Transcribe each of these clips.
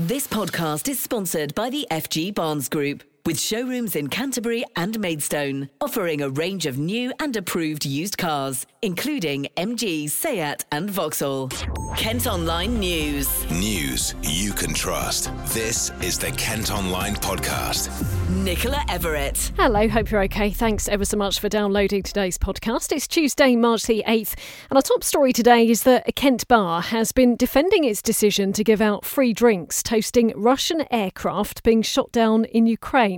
This podcast is sponsored by the FG Barnes Group, with showrooms in Canterbury and Maidstone, offering a range of new and approved used cars, including MG, Seat and Vauxhall. Kent Online News. News you can trust. This is the Kent Online Podcast. Nicola Everett. Hello, hope you're okay. Thanks ever so much for downloading today's podcast. It's Tuesday, March the 8th, and our top story today is that a Kent bar has been defending its decision to give out free drinks, toasting Russian aircraft being shot down in Ukraine.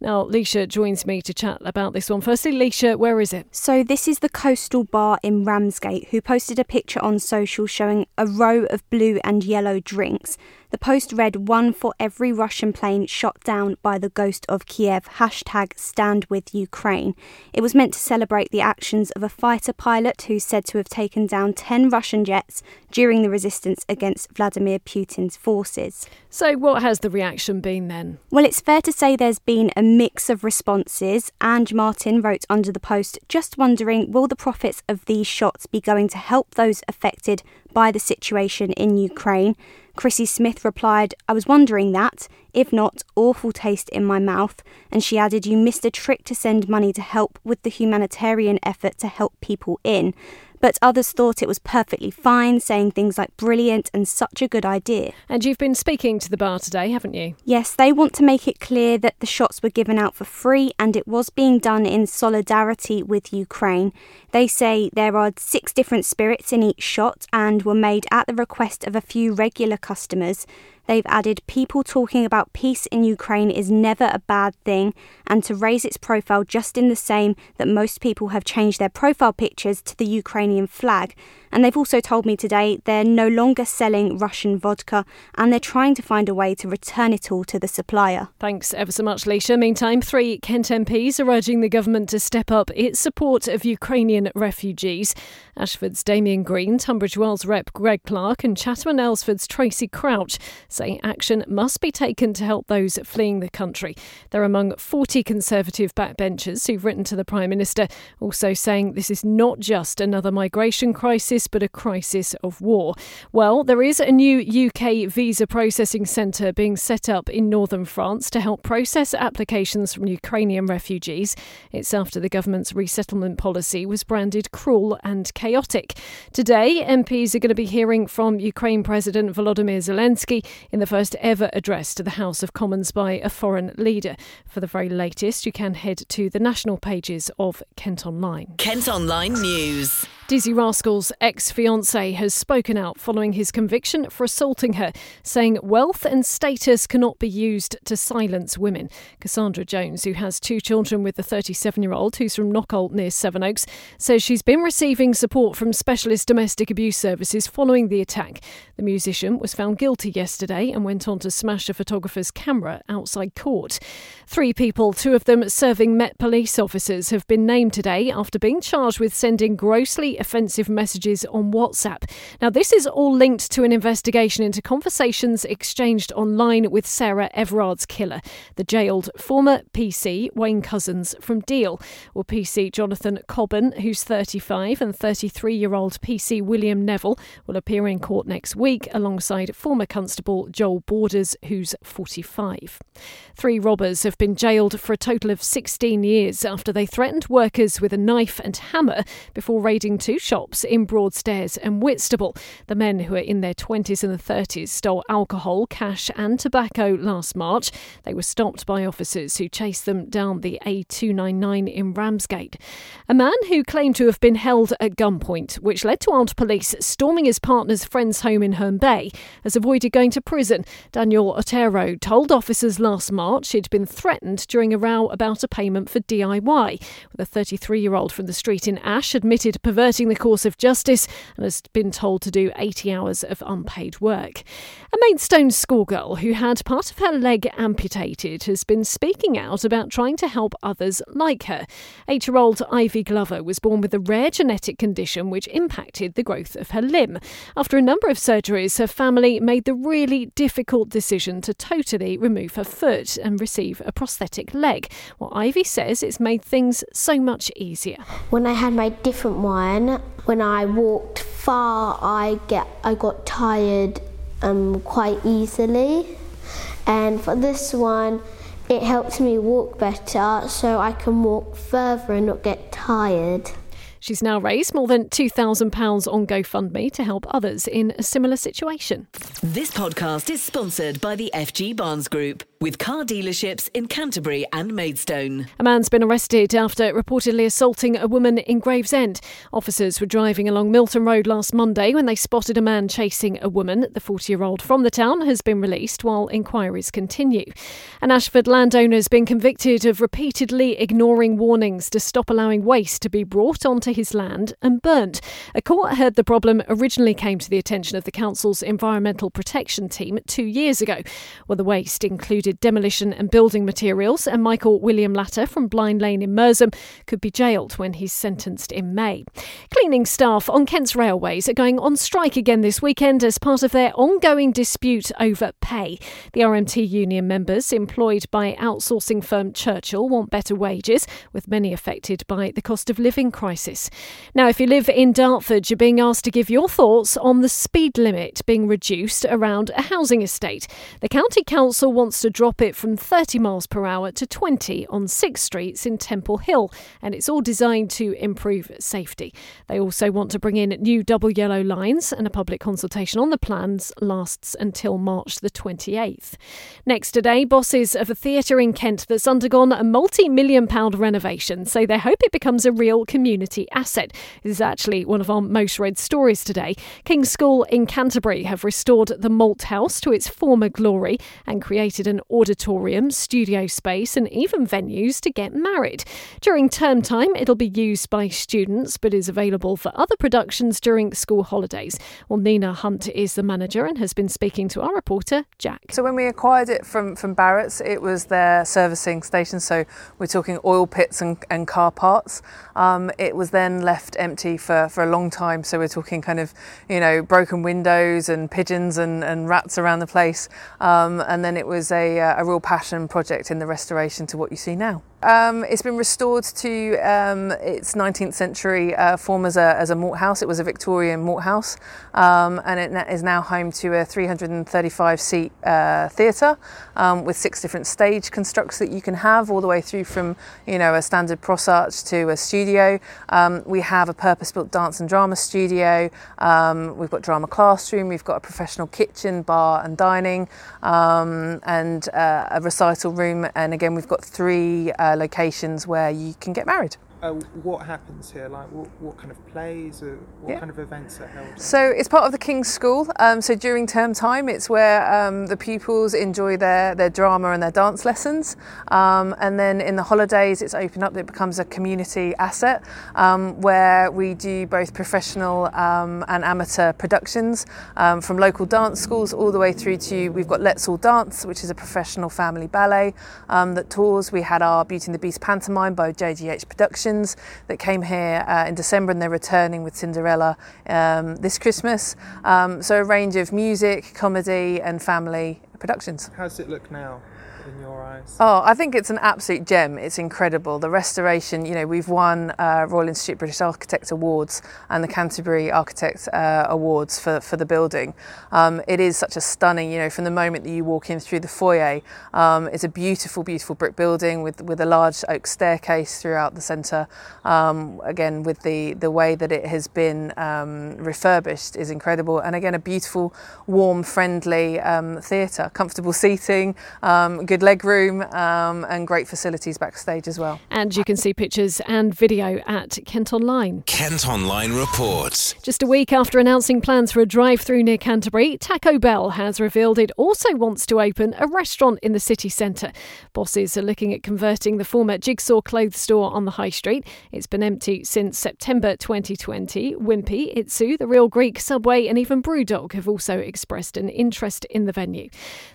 Now, Leisha joins me to chat about this one. Firstly, Leisha, where is it? So this is the Coastal Bar in Ramsgate, who posted a picture on social showing a row of blue and yellow drinks. The post read, "One for every Russian plane shot down by the ghost of Kiev, hashtag stand with Ukraine." It was meant to celebrate the actions of a fighter pilot who's said to have taken down 10 Russian jets during the resistance against Vladimir Putin's forces. So what has the reaction been then? Well, it's fair to say there's been a mix of responses. Ange Martin wrote under the post, "Just wondering, will the profits of these shots be going to help those affected by the situation in Ukraine?" Chrissy Smith replied, "I was wondering that. If not, awful taste in my mouth." And she added, "You missed a trick to send money to help with the humanitarian effort to help people in." But others thought it was perfectly fine, saying things like "brilliant" and "such a good idea." And you've been speaking to the bar today, haven't you? Yes, they want to make it clear that the shots were given out for free and it was being done in solidarity with Ukraine. They say there are 6 different spirits in each shot and were made at the request of a few regular customers. They've added, "People talking about peace in Ukraine is never a bad thing, and to raise its profile just in the same that most people have changed their profile pictures to the Ukrainian flag." And they've also told me today they're no longer selling Russian vodka and they're trying to find a way to return it all to the supplier. Thanks ever so much, Leisha. Meantime, 3 Kent MPs are urging the government to step up its support of Ukrainian refugees. Ashford's Damian Green, Tunbridge Wells Rep Greg Clark and Chatham and Aylesford's Tracy Crouch say action must be taken to help those fleeing the country. They're among 40 Conservative backbenchers who've written to the Prime Minister, also saying this is not just another migration crisis, but a crisis of war. Well, there is a new UK visa processing centre being set up in northern France to help process applications from Ukrainian refugees. It's after the government's resettlement policy was branded cruel and chaotic. Today, MPs are going to be hearing from Ukraine President Volodymyr Zelensky in the first ever address to the House of Commons by a foreign leader. For the very latest, you can head to the national pages of Kent Online. Kent Online News. Dizzy Rascal's ex-fiancé has spoken out following his conviction for assaulting her, saying wealth and status cannot be used to silence women. Cassandra Jones, who has 2 children with the 37-year-old, who's from Knockholt near Sevenoaks, says she's been receiving support from specialist domestic abuse services following the attack. The musician was found guilty yesterday and went on to smash a photographer's camera outside court. 3 people, 2 of them serving Met police officers, have been named today after being charged with sending grossly offensive messages on WhatsApp. Now, this is all linked to an investigation into conversations exchanged online with Sarah Everard's killer, the jailed former PC Wayne Cousins from Deal. Well, PC Jonathan Cobben, who's 35, and 33-year-old PC William Neville will appear in court next week alongside former Constable Joel Borders, who's 45. 3 robbers have been jailed for a total of 16 years after they threatened workers with a knife and hammer before raiding 2 shops in Broadstairs and Whitstable. The men, who are in their 20s and 30s, stole alcohol, cash and tobacco last March. They were stopped by officers who chased them down the A299 in Ramsgate. A man who claimed to have been held at gunpoint, which led to armed police storming his partner's friend's home in Herne Bay, has avoided going to prison. Daniel Otero told officers last March he'd been threatened during a row about a payment for DIY. The 33-year-old from the street in Ash admitted to perverting the course of justice and has been told to do 80 hours of unpaid work. A Maidstone schoolgirl who had part of her leg amputated has been speaking out about trying to help others like her. 8-year-old Ivy Glover was born with a rare genetic condition which impacted the growth of her limb. After a number of surgeries, her family made the really difficult decision to totally remove her foot and receive a prosthetic leg. Well, Ivy says it's made things so much easier. When I had my different one, when I walked far, I got tired quite easily. And for this one, it helps me walk better so I can walk further and not get tired. She's now raised more than £2,000 on GoFundMe to help others in a similar situation. This podcast is sponsored by the FG Barnes Group, with car dealerships in Canterbury and Maidstone. A man's been arrested after reportedly assaulting a woman in Gravesend. Officers were driving along Milton Road last Monday when they spotted a man chasing a woman. The 40-year-old from the town has been released while inquiries continue. An Ashford landowner has been convicted of repeatedly ignoring warnings to stop allowing waste to be brought onto his land and burnt. A court heard the problem originally came to the attention of the council's environmental protection team 2 years ago, where the waste included demolition and building materials, and Michael William Latter from Blind Lane in Mersham could be jailed when he's sentenced in May. Cleaning staff on Kent's railways are going on strike again this weekend as part of their ongoing dispute over pay. The RMT union members employed by outsourcing firm Churchill want better wages, with many affected by the cost of living crisis. Now, if you live in Dartford, you're being asked to give your thoughts on the speed limit being reduced around a housing estate. The County Council wants to drop it from 30 miles per hour to 20 on 6 streets in Temple Hill, and it's all designed to improve safety. They also want to bring in new double yellow lines, and a public consultation on the plans lasts until March the 28th. Next today, bosses of a theatre in Kent that's undergone a multi-million-pound renovation say they hope it becomes a real community asset. This is actually one of our most read stories today. King's School in Canterbury have restored the Malt House to its former glory and created an auditorium, studio space and even venues to get married. During term time, it'll be used by students but is available for other productions during school holidays. Well, Nina Hunt is the manager and has been speaking to our reporter, Jack. So when we acquired it from Barrett's, it was their servicing station, so we're talking oil pits and car parts. It was then left empty for a long time, so we're talking kind of, you know, broken windows and pigeons and rats around the place, and then it was a real passion project in the restoration to what you see now. It's been restored to its 19th century form as a malt house. It was a Victorian malt house, and it is now home to a 335-seat theatre with 6 different stage constructs that you can have, all the way through from, you know, a standard prosarch to a studio. We have a purpose-built dance and drama studio. We've got drama classroom. We've got a professional kitchen, bar and dining, and a recital room. And again, we've got 3 locations where you can get married. What happens here? Like, what kind of plays or what kind of events are held? So it's part of the King's School. So during term time, it's where the pupils enjoy their drama and their dance lessons. And then in the holidays, it's opened up. It becomes a community asset where we do both professional and amateur productions, from local dance schools all the way through to, we've got Let's All Dance, which is a professional family ballet that tours. We had our Beauty and the Beast pantomime by JGH Productions that came here in December, and they're returning with Cinderella this Christmas. So a range of music, comedy and family productions. How does it look now in your eyes? Oh, I think it's an absolute gem. It's incredible. The restoration, you know, we've won Royal Institute British Architects Awards and the Canterbury Architects Awards for the building. It is such a stunning, you know, from the moment that you walk in through the foyer, it's a beautiful, beautiful brick building with a large oak staircase throughout the centre. Again, with the way that it has been refurbished is incredible. And again, a beautiful, warm, friendly theatre, comfortable seating, good leg room, and great facilities backstage as well. And you can see pictures and video at Kent Online. Kent Online reports. Just a week after announcing plans for a drive-through near Canterbury, Taco Bell has revealed it also wants to open a restaurant in the city centre. Bosses are looking at converting the former Jigsaw Clothes store on the High Street. It's been empty since September 2020. Wimpy, Itsu, The Real Greek, Subway and even Brewdog have also expressed an interest in the venue.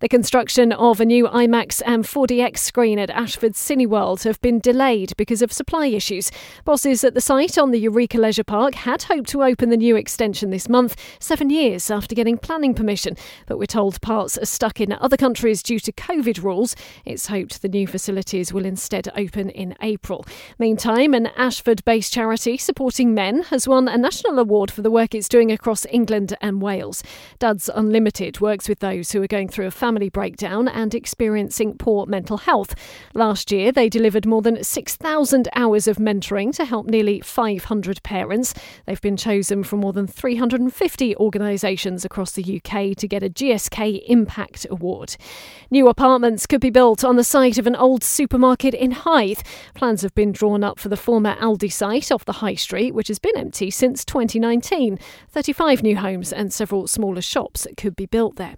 The construction of a new IMAX and 4DX screen at Ashford Cineworld have been delayed because of supply issues. Bosses at the site on the Eureka Leisure Park had hoped to open the new extension this month, 7 years after getting planning permission, but we're told parts are stuck in other countries due to COVID rules. It's hoped the new facilities will instead open in April. Meantime, an Ashford-based charity supporting men has won a national award for the work it's doing across England and Wales. Dad's Unlimited works with those who are going through a family breakdown and experiencing poor mental health. Last year, they delivered more than 6,000 hours of mentoring to help nearly 500 parents. They've been chosen from more than 350 organisations across the UK to get a GSK Impact Award. New apartments could be built on the site of an old supermarket in Hythe. Plans have been drawn up for the former Aldi site off the High Street, which has been empty since 2019. 35 new homes and several smaller shops could be built there.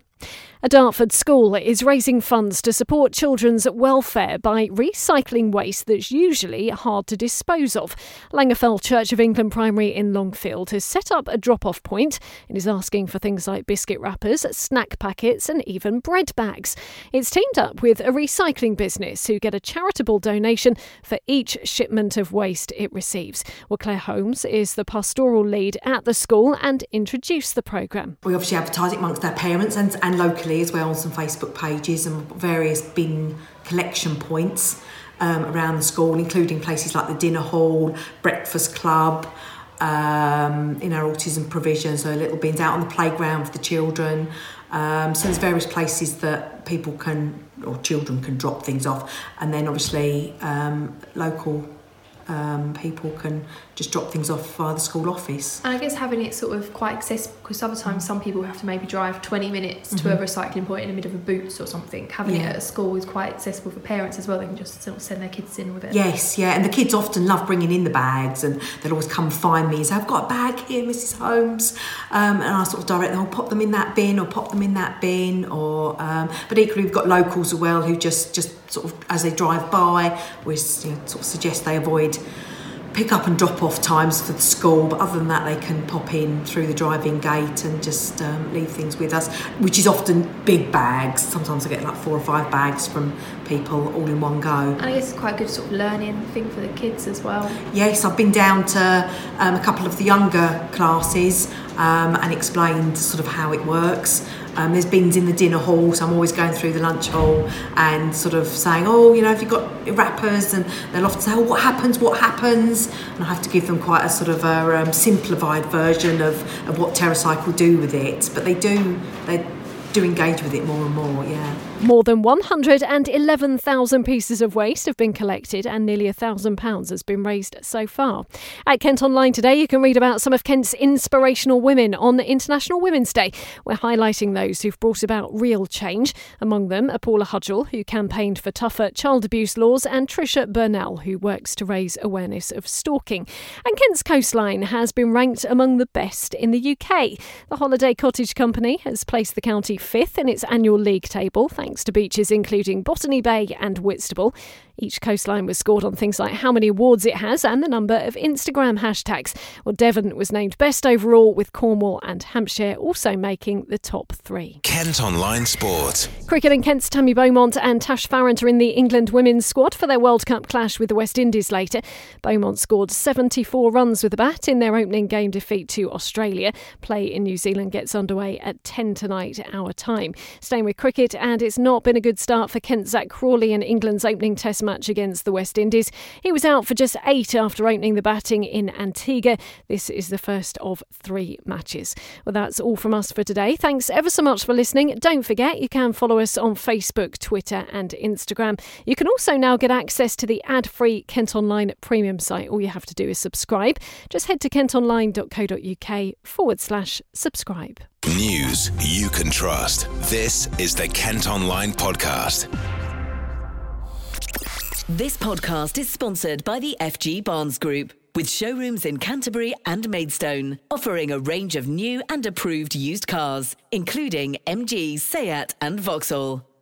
A Dartford school is raising funds to support children's welfare by recycling waste that's usually hard to dispose of. Langerfell Church of England Primary in Longfield has set up a drop-off point and is asking for things like biscuit wrappers, snack packets and even bread bags. It's teamed up with a recycling business who get a charitable donation for each shipment of waste it receives. Well, Claire Holmes is the pastoral lead at the school and introduced the programme. We obviously advertise it amongst their parents and locally as well on some Facebook pages and various bin collection points around the school, including places like the dinner hall, breakfast club, in our autism provision, so little bins out on the playground for the children. So there's various places that people can, or children can drop things off, and then obviously local people can just drop things off via the school office. And I guess having it sort of quite accessible, because sometimes some people have to maybe drive 20 minutes to a recycling point in the middle of a Boots or something. Having it at a school is quite accessible for parents as well. They can just sort of send their kids in with it. Yes, yeah, and the kids often love bringing in the bags, and they'll always come find me and say, I've got a bag here, Mrs. Holmes, and I sort of direct them, I'll pop them in that bin or pop them in that bin, or but equally we've got locals as well who just sort of, as they drive by, we sort of suggest they avoid pick up and drop off times for the school, but other than that they can pop in through the drive-in gate and just leave things with us, which is often big bags. Sometimes I get like 4 or 5 bags from people all in one go. And I guess it's quite a good sort of learning thing for the kids as well. Yes, I've been down to a couple of the younger classes and explained sort of how it works. There's bins in the dinner hall, so I'm always going through the lunch hall and sort of saying, if you've got wrappers, and they'll often say, what happens? And I have to give them quite a sort of a simplified version of what TerraCycle do with it. But they do engage with it more and more, yeah. More than 111,000 pieces of waste have been collected and nearly £1,000 has been raised so far. At Kent Online today, you can read about some of Kent's inspirational women on International Women's Day. We're highlighting those who've brought about real change. Among them are Paula Hudgell, who campaigned for tougher child abuse laws, and Tricia Burnell, who works to raise awareness of stalking. And Kent's coastline has been ranked among the best in the UK. The Holiday Cottage Company has placed the county 5th in its annual league table, thanks to beaches including Botany Bay and Whitstable. Each coastline was scored on things like how many awards it has and the number of Instagram hashtags. Well, Devon was named best overall, with Cornwall and Hampshire also making the top 3. Kent Online Sport. Cricket, and Kent's Tammy Beaumont and Tash Farrant are in the England women's squad for their World Cup clash with the West Indies later. Beaumont scored 74 runs with the bat in their opening game defeat to Australia. Play in New Zealand gets underway at 10 tonight, our time. Staying with cricket, and it's not been a good start for Kent's Zach Crawley in England's opening test match against the West Indies. He was out for just 8 after opening the batting in Antigua. This is the first of 3 matches. Well, that's all from us for today. Thanks ever so much for listening. Don't forget, you can follow us on Facebook, Twitter and Instagram. You can also now get access to the ad-free Kent Online premium site. All you have to do is subscribe. Just head to kentonline.co.uk/subscribe. News you can trust. This is the Kent Online Podcast. This podcast is sponsored by the FG Barnes Group, with showrooms in Canterbury and Maidstone, offering a range of new and approved used cars, including MG, Seat and Vauxhall.